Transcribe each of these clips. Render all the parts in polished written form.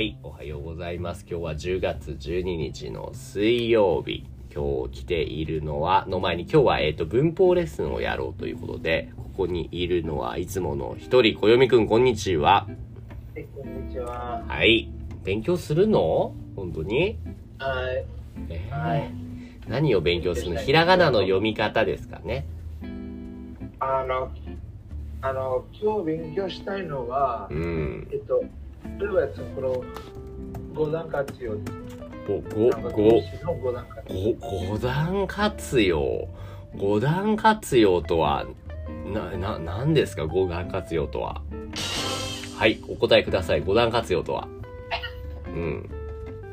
はい、おはようございます。今日は10月12日の水曜日。今日来ているのは、の前に今日は文法レッスンをやろうということで、ここにいるのはいつもの一人、こよみくん、こんにちは。はい、こんにちは。はい、勉強するの？本当に？はい。はい。何を勉強するの？ひらがなの読み方ですかね。今日勉強したいのは、例えばこの5段活用です。5段活用とは何ですか？5段活用とは。はい、お答えください。5段活用とは。うん。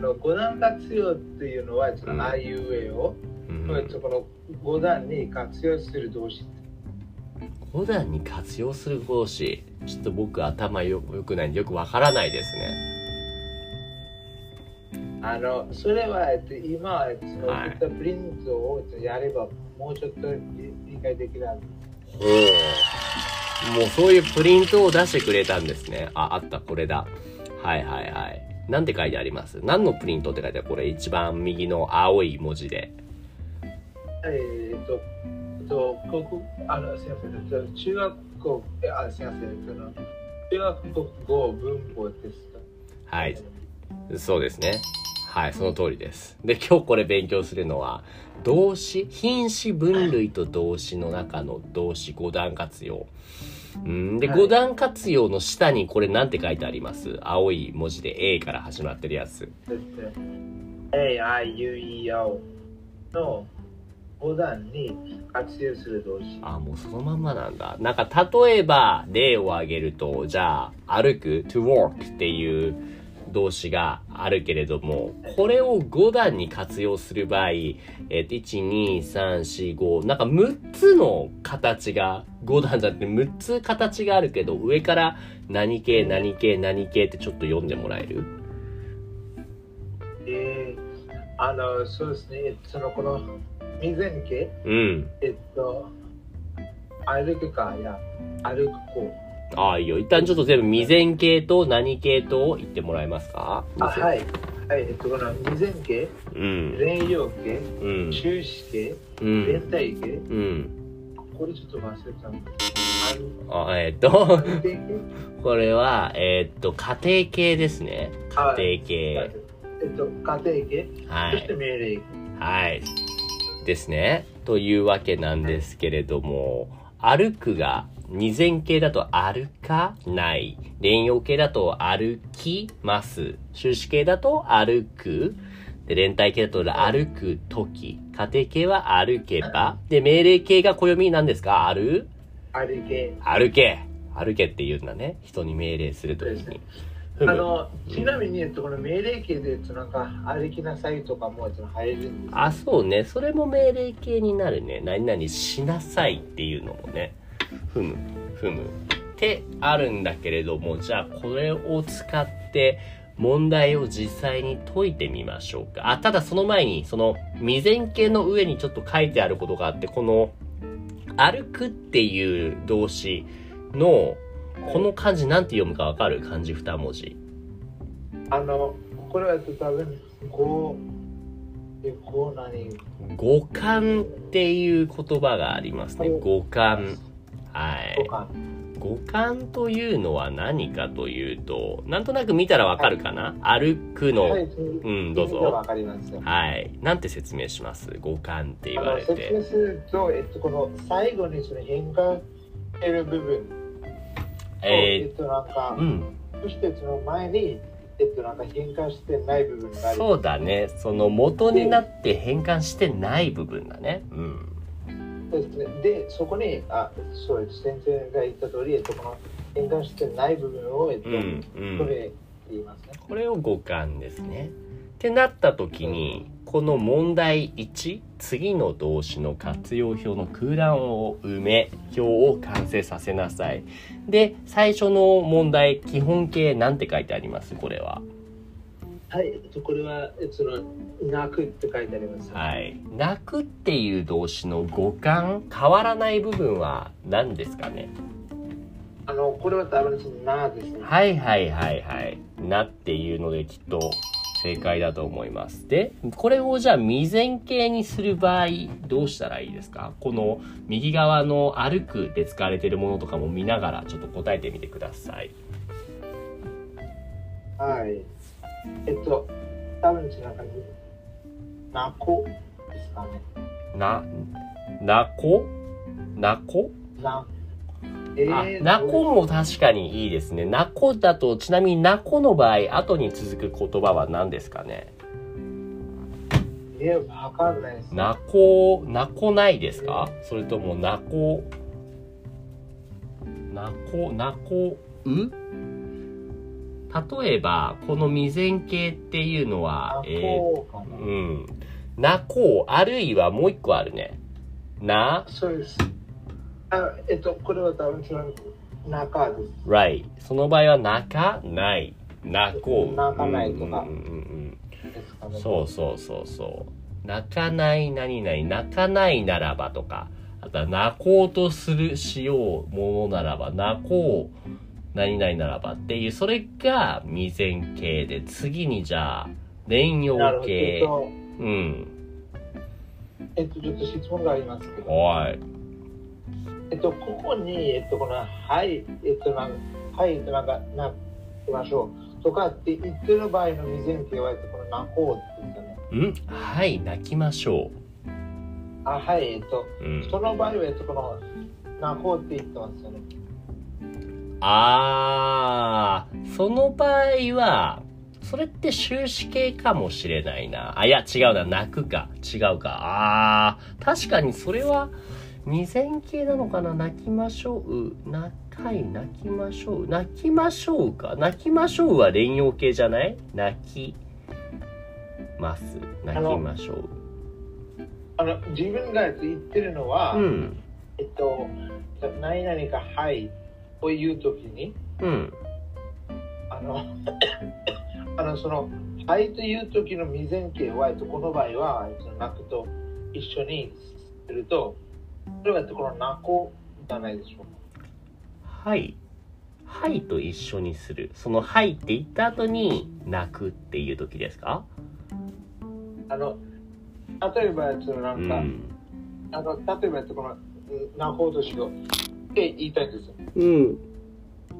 5段活用っていうのは、あいうえおを、この5段に活用する動詞。5段に活用する動詞。ちょっと僕頭よくないんでよくわからないですね。それは今プリントをやればもうちょっと理解できるはず。もうそういうプリントを出してくれたんですね。あった、これだ。はいはいはい。なんて書いてあります？何のプリントって書いてある？これ一番右の青い文字で。中学国語文法ですか？はい、そうですね。はい、その通りです。で、今日これ勉強するのは動詞、品詞分類と動詞の中の動詞5段活用。で、5段活用の下にこれなんて書いてあります？青い文字で A から始まってるやつ。A、I、U、E、O の5段に活用する動詞。あ、もうそのまんまなんだ。なんか例えば例を挙げると、じゃあ歩く to walk っていう動詞があるけれども、これを5段に活用する場合、1、2、3、4、5、なんか6つの形が、5段じゃなくて6つ形があるけど、上から何形何形何形ってちょっと読んでもらえる？そうですね。この未然形、歩くかや歩く子。ああ、いいよ。一旦ちょっと全部未然形と何形とを言ってもらえますか？はい。はい。この未然形、連用形、終止形、連体形、これちょっと忘れちゃう。これは家庭形ですね。家庭形。家庭形。はい。そして命令形。はい。ですね。というわけなんですけれども、歩くが二前形だと歩かない。連用形だと歩きます。終止形だと歩く。で、連体形だと歩くとき。家庭形は歩けば。で、命令形が暦なんですか？歩け。歩けって言うんだね。人に命令するときに。ちなみにこの命令形でなんか歩きなさいとかも入るんですか？あ、そうね。それも命令形になるね。何々しなさいっていうのもね。ふむってあるんだけれども、じゃあこれを使って問題を実際に解いてみましょうか。あ、ただその前にその未然形の上にちょっと書いてあることがあって、この歩くっていう動詞のこの漢字なんて読むかわかる？漢字2文字。これは多分五感っていう言葉がありますね。五感。はい、五感というのは何かというと、なんとなく見たらわかるかな、歩くの、どうぞ。わかります。はい。なんて説明します？五感って言われて。説明すると、この最後にその変化してる部分。そしてその前に。なんか変換してない部分がある。そうだね。その元になって変換してない部分だね。で、そこにそうです。先生が言った通り、この変換してない部分をこれ言いますね。これを五感ですね。ってなった時に、この問題1、次の動詞の活用表の空欄を埋め、表を完成させなさい。で、最初の問題、基本形なんて書いてあります？これは。はい、これは泣くって書いてあります。はい、泣くっていう動詞の語感、変わらない部分は何ですかね？これはダブルスなですね。はいはいはいはい。なっていうのできっと正解だと思います。で、これをじゃあ未然形にする場合どうしたらいいですか？この右側の歩くで使われているものとかも見ながらちょっと答えてみてください。はい。ダブルスの中になこですかね。なこ？なこも確かにいいですね。なこだと、ちなみになこの場合後に続く言葉は何ですかね？わかんないです。なこないですか？それともなこう？例えばこの未然形っていうのはなこう、あるいはもう一個あるね。そうです。これはダブルスの中です。Right。その場合はない。なこないとか。そう。なかないならばとか。あとはなこうとしようものならば、なこうならばっていう、それが未然形で、次にじゃあ連用形。ちょっと質問がありますけど。はい。ここに、この、はい、なんか、なきましょうとかって言ってる場合の未然形は、この、なこうって言うんですよね。はい、泣きましょう。はい、その場合は、この、なこうって言ってますよね。その場合は、それって終止形かもしれないな。違うか。確かにそれは、未然形なのかな。泣きましょうは連用形じゃない？泣きましょう。自分が言ってるのは、何々かはいを言うときに、そのはいというときの未然形は、この場合は泣くと一緒にすると、それはこのなこじゃないでしょうか。はいと一緒にする。そのはいって言った後に泣くっていう時ですか？例えばこのなこうとしようって言いたいんですよ。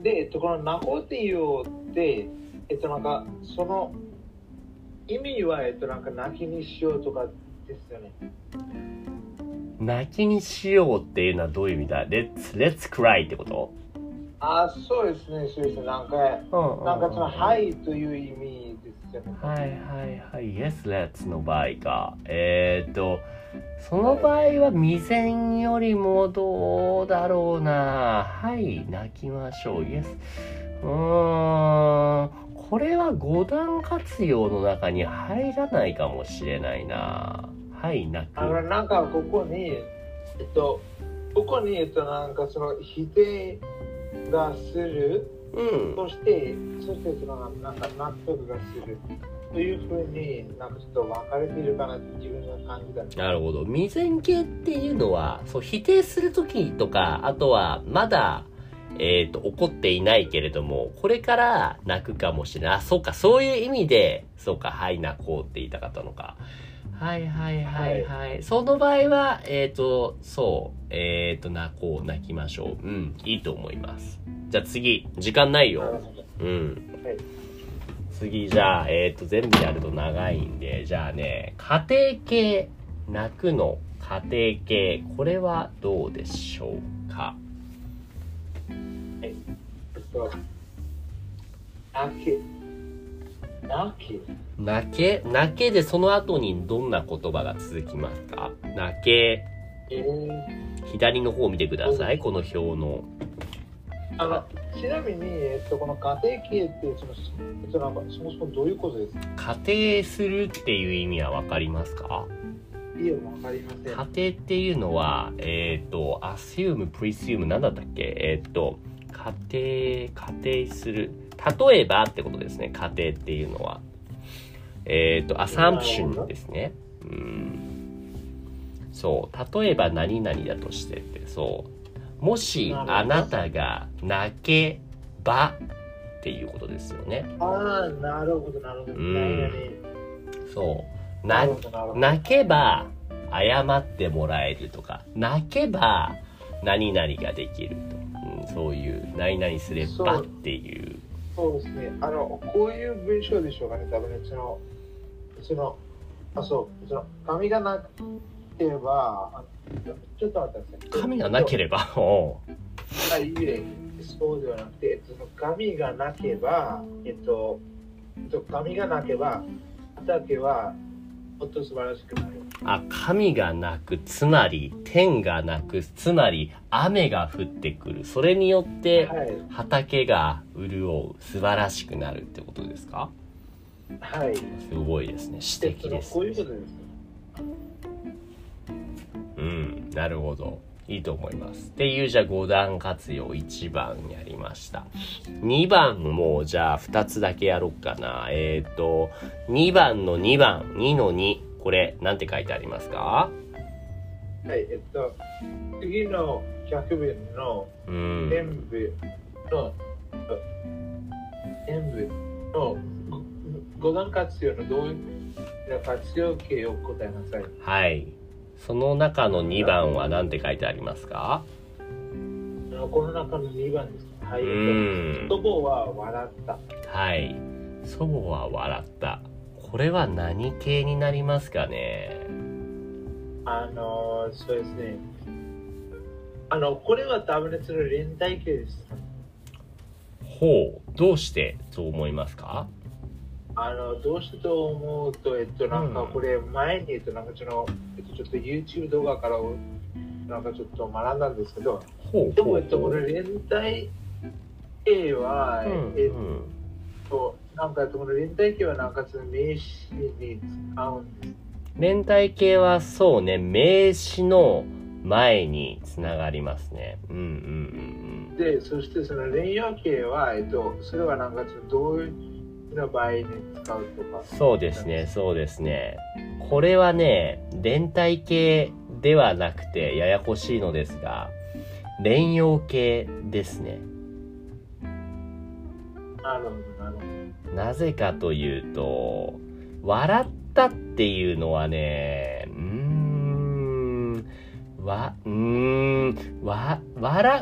で、このなこうって言おうってその意味は泣きにしようとかですよね。泣きにしようっていうのはどういう意味だ？ Let's cry ってこと？そうですね。なんかそのはいという意味ですよね。Yes, let's の場合か。その場合は未然よりもどうだろうな。泣きましょう。Yes。これは5段活用の中に入らないかもしれないな。なんかここになんかその否定がする、そしてなんか納得がするというふうになんかちょっと分かれているかなって自分が感じたんです。なるほど。未然形っていうのは、そう否定するときとか、あとはまだ怒っていないけれども、これから泣くかもしれない。そういう意味で、はい泣こうって言いたかったのか。はい。その場合は、泣きましょう。いいと思います。じゃあ次、時間ないよ。次、じゃあ、全部やると長いんで、じゃあね、家庭形、泣くの家庭形、これはどうでしょうか？泣けで、その後にどんな言葉が続きますか？泣け、左の方を見てください。この表のちなみに、この家庭形ってそもそもどういうことですか？家庭するっていう意味は分かりますか？いや、分かりません。家庭っていうのはassume、presume、何だったっけ？家庭する、例えばってことですね。家庭っていうのはアサンプションですね。例えば何々だとしてって、もしあなたが泣けばっていうことですよね。ああ、なるほどなるほど。そう。泣けば謝ってもらえるとか、泣けば何々ができると、そういう何々すればっていう。そうですね。こういう文章でしょうかね。多分その髪がなければ、ちょっと待ってください。髪がなければ、いい例、そうではなくて、髪がなければ、髪がなければ畑はもっと素晴らしくなる。あ、神がなく、つまり天がなく、つまり雨が降ってくる。それによって畑が潤う、素晴らしくなるってことですか？はい。すごいですね。詩的ですね。こういうことですか？うん、なるほど。いいと思います。っていう、じゃあ5段活用1番やりました。2番もじゃあ2つだけやろうかな。2番の2番、2の2。これなんて書いてありますか？はい、次の百分の全部の、全部の五段活用のどういう活用形を答えなさい。はい。その中の2番はなんて書いてありますか？この中の2番です。はい。祖母は笑った。はい。祖母は笑った。これは何系になりますかね？そうですね。これはダブルスの連帯形です。ほう、どうしてそう思いますか？どうしてと思うと、なんかこれ前になんかちょっと YouTube 動画からなんかちょっと学んだんですけど、でもこれ連帯形はなんかこの連帯形はなんか名詞に使うんです。連帯形はそうね、名詞の前につながりますね。うんうんうん。で、そしてその連用形はそれはなんかどういうの場合に使うとか。そうですね、そうですね。これはね、連帯形ではなくてややこしいのですが、連用形ですね。なるほどなるほど。なぜかというと、笑ったっていうのはね、笑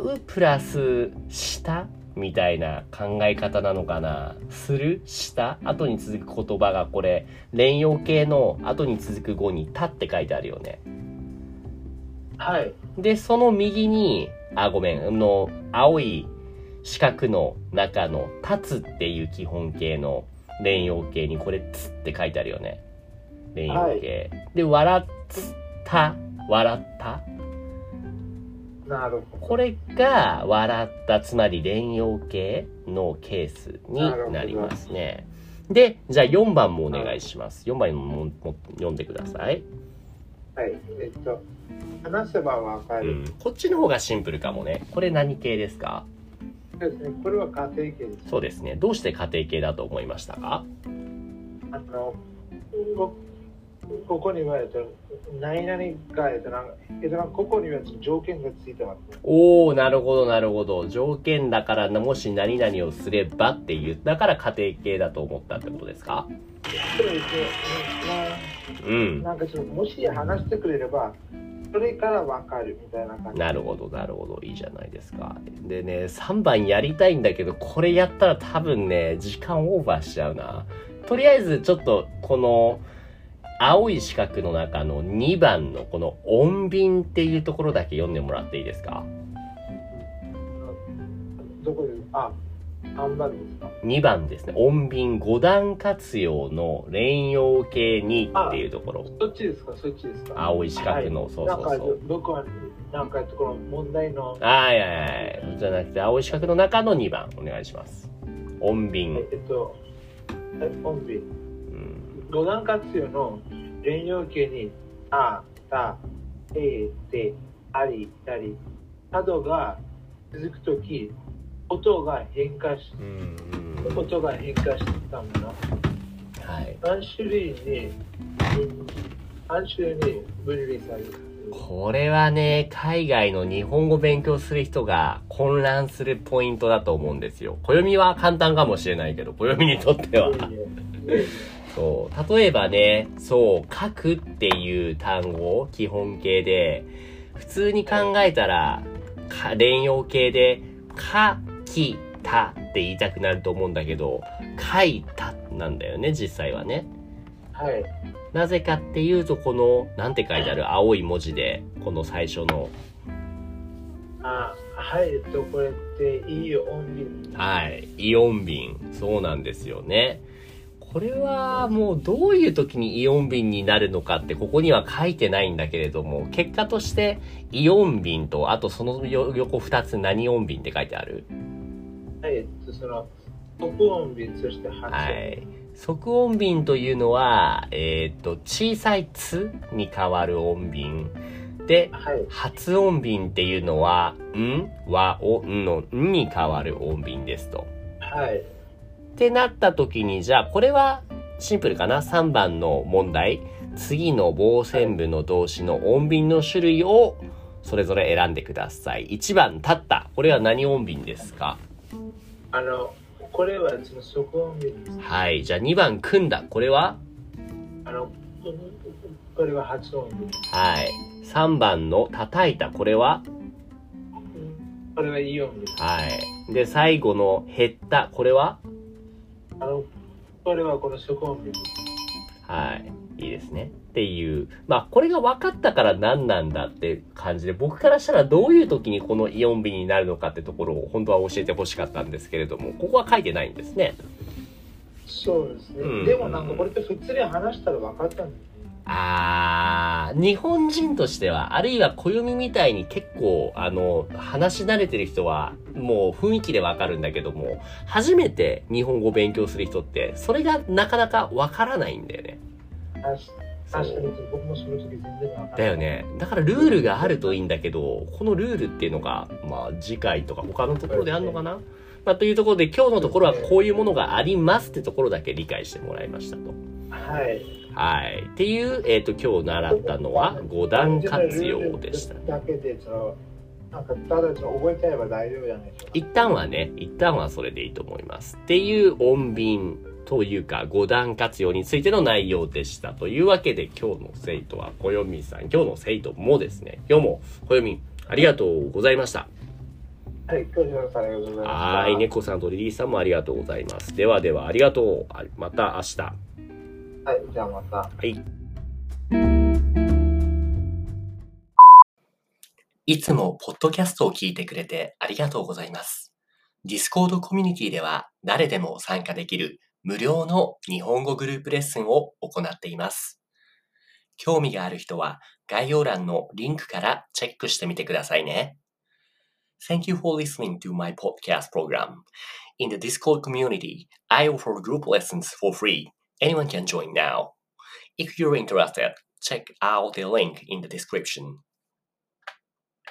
うプラスしたみたいな考え方なのかな。する、した、後に続く言葉がこれ、連用形の後に続く語にたって書いてあるよね。はい。で、その右に、青い、四角の中の立つっていう基本形の連用形にこれつって書いてあるよね。連用形、はい、で笑った笑った、なるほど、これが笑った、つまり連用形のケースになりますね。で、じゃあ4番もお願いします。4番も読んでください。はい、話せばわかる、こっちの方がシンプルかもね。これ何形ですか？これは家庭形です。そうですね。どうして家庭形だと思いましたか？ここには何々がここには条件がついてます。おお、なるほどなるほど。条件だから、もし何々をすればって言ったから家庭形だと思ったってことですか？そうですね。なんかもし話してくれればそれからわかるみたいな感じ。なるほどなるほど、いいじゃないですか。でね、3番やりたいんだけど、これやったら多分ね時間オーバーしちゃうな。とりあえずちょっとこの青い四角の中の2番のこの穏便っていうところだけ読んでもらっていいですか？どこですか？何番ですか？2番ですね。穏便、5段活用の連用形にっていうところ。そっちですか？そっちですか？青い四角の、はい、そうそうそう。僕はなんかこの問題のじゃなくて青い四角の中の2番お願いします。穏便、穏便、5段活用の連用形にあ、た、え、て、あり、たりなどが続くとき、音が変化してたんだな。はい。3種類に分類される。これはね、海外の日本語勉強する人が混乱するポイントだと思うんですよ。暦は簡単かもしれないけど、暦にとってはそう例えばね、そう書くっていう単語を基本形で普通に考えたら連用形で書きたって言いたくなると思うんだけど、書いたなんだよね、実際はね。はい。なぜかっていうと、このなんて書いてある青い文字で、この最初のこれってイオン瓶。はい、イオン瓶。そうなんですよね。これはもうどういう時にイオン瓶になるのかってここには書いてないんだけれども、結果としてイオン瓶と、あとその横2つ何音瓶って書いてある？その即音瓶、そして発音。はい。即音瓶というのは、小さいつに変わる音瓶。で、はい、発音瓶っていうのは、ん、わ、お、んのんに変わる音瓶ですと。はい。ってなった時に、じゃあこれはシンプルかな。3番の問題、次の傍線部の動詞の音便の種類をそれぞれ選んでください。1番たった、これは何音便ですか？これは即音便です。はい。じゃあ2番組んだ、これはこれは発音便。はい。3番の叩いた、これはこれはイオンです。はい。で最後の減った、これはこれはこの即音便です。はい、いいですね。っていう、まあこれが分かったから何なんだって感じで、僕からしたらどういう時にこのイオン便になるのかってところを本当は教えてほしかったんですけれども、ここは書いてないんですね。そうですね。でもなんかこれって普通に話したら分かったんです。日本人としては、あるいは暦みたいに結構話し慣れてる人はもう雰囲気でわかるんだけども、初めて日本語を勉強する人ってそれがなかなかわからないんだよね。確かに僕もその時全然わからない。だよね。だからルールがあるといいんだけど、このルールっていうのがまあ次回とか他のところであるのかな、まあ、というところで今日のところはこういうものがありますってところだけ理解してもらいましたと。はい。はい。っていう、今日習ったのは五段活用でした。だけで、ただ覚えちゃえば大丈夫じゃないですか。一旦はそれでいいと思います。っていう音便というか五段活用についての内容でした。というわけで、今日の生徒はこよみさん、今日の生徒もですね、今日もこよみありがとうございました。はい、今日もありがとうございました。はい、猫さんとリリーさんもありがとうございます。ではではありがとう。また明日。はい、じゃあまた。はい。いつもポッドキャストを聞いてくれてありがとうございます。Discord コミュニティでは誰でも参加できる無料の日本語グループレッスンを行っています。興味がある人は概要欄のリンクからチェックしてみてくださいね。Thank you for listening to my podcast program. In the Discord community, I offer group lessons for free.Anyone can join now. If you're interested, check out the link in the description.